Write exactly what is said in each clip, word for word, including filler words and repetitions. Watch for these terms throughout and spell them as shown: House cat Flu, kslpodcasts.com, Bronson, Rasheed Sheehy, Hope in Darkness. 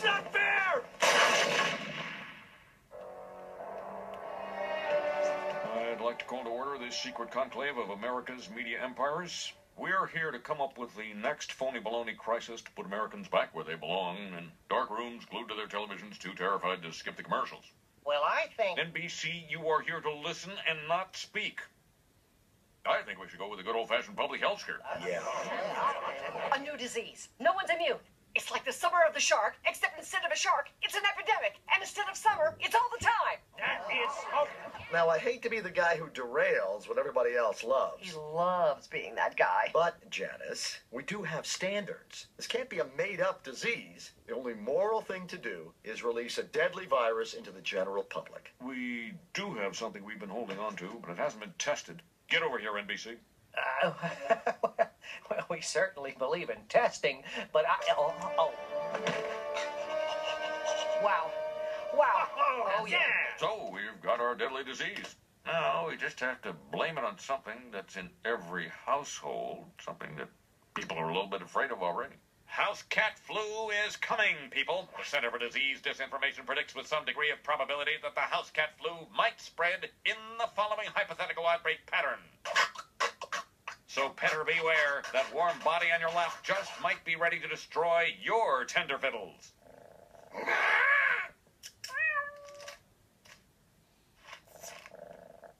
That's not fair! I'd like to call to order this secret conclave of America's media empires. We're here to come up with the next phony baloney crisis to put Americans back where they belong, in dark rooms glued to their televisions, too terrified to skip the commercials. Well, I think... N B C, you are here to listen and not speak. I think we should go with a good old-fashioned public health scare. Uh, yeah. A new disease. No one's immune. It's like the summer of the shark, except instead of a shark, it's an epidemic. And instead of summer, it's all the time. That is okay. Now, I hate to be the guy who derails what everybody else loves. He loves being that guy. But, Janice, we do have standards. This can't be a made-up disease. The only moral thing to do is release a deadly virus into the general public. We do have something we've been holding on to, but it hasn't been tested. Get over here, N B C. Uh, well, we certainly believe in testing, but I... Oh, oh. Wow. Wow. Oh, oh yeah. yeah. So we've got our deadly disease. Now we just have to blame it on something that's in every household, something that people are a little bit afraid of already. House cat flu is coming, people. The Center for Disease Disinformation predicts with some degree of probability that the house cat flu might spread in the following hypothetical outbreak pattern. So, petter beware. That warm body on your lap just might be ready to destroy your tender fiddles.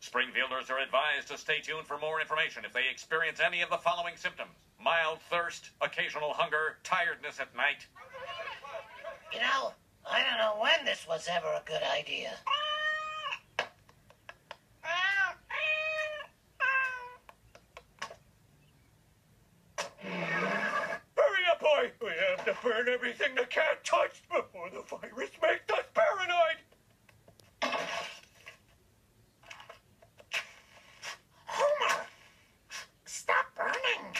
Springfielders are advised to stay tuned for more information if they experience any of the following symptoms. Mild thirst, occasional hunger, tiredness at night. You know, I don't know when this was ever a good idea. We have to burn everything the cat touched before the virus makes us paranoid. Homer, stop burning.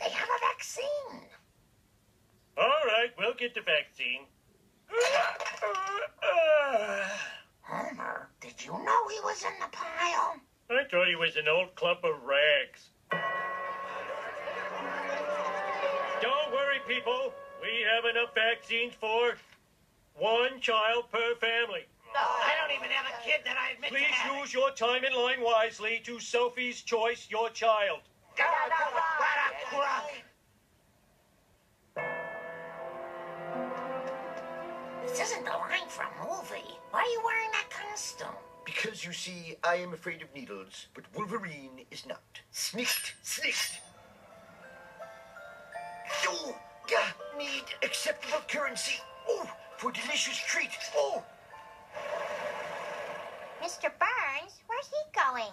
They have a vaccine. All right, we'll get the vaccine. Homer, did you know he was in the pile? I thought he was an old clump of rags. Don't worry, people. We have enough vaccines for one child per family. No, I don't even have a kid that I admit to having. Please use your time in line wisely to Sophie's Choice Your Child. This isn't the line for a movie. Why are you wearing that costume? Because, you see, I am afraid of needles, but Wolverine is not. Snicked, snicked. Oh, yeah, need acceptable currency. Oh, for delicious treat. Oh. Mister Burns, where's he going?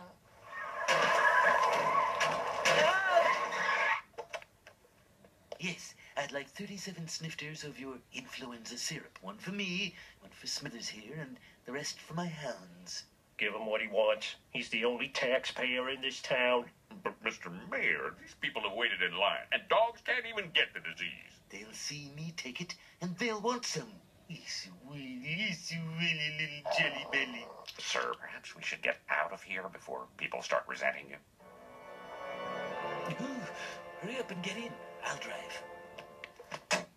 Yes, I'd like thirty-seven snifters of your influenza syrup. One for me, one for Smithers here, and the rest for my hounds. Give him what he wants. He's the only taxpayer in this town. But, Mister Mayor, these people have waited in line, and dogs can't even get the disease. They'll see me take it, and they'll want some. Yes, yes, really, little jelly belly. Sir, perhaps we should get out of here before people start resenting you. Ooh, hurry up and get in. I'll drive.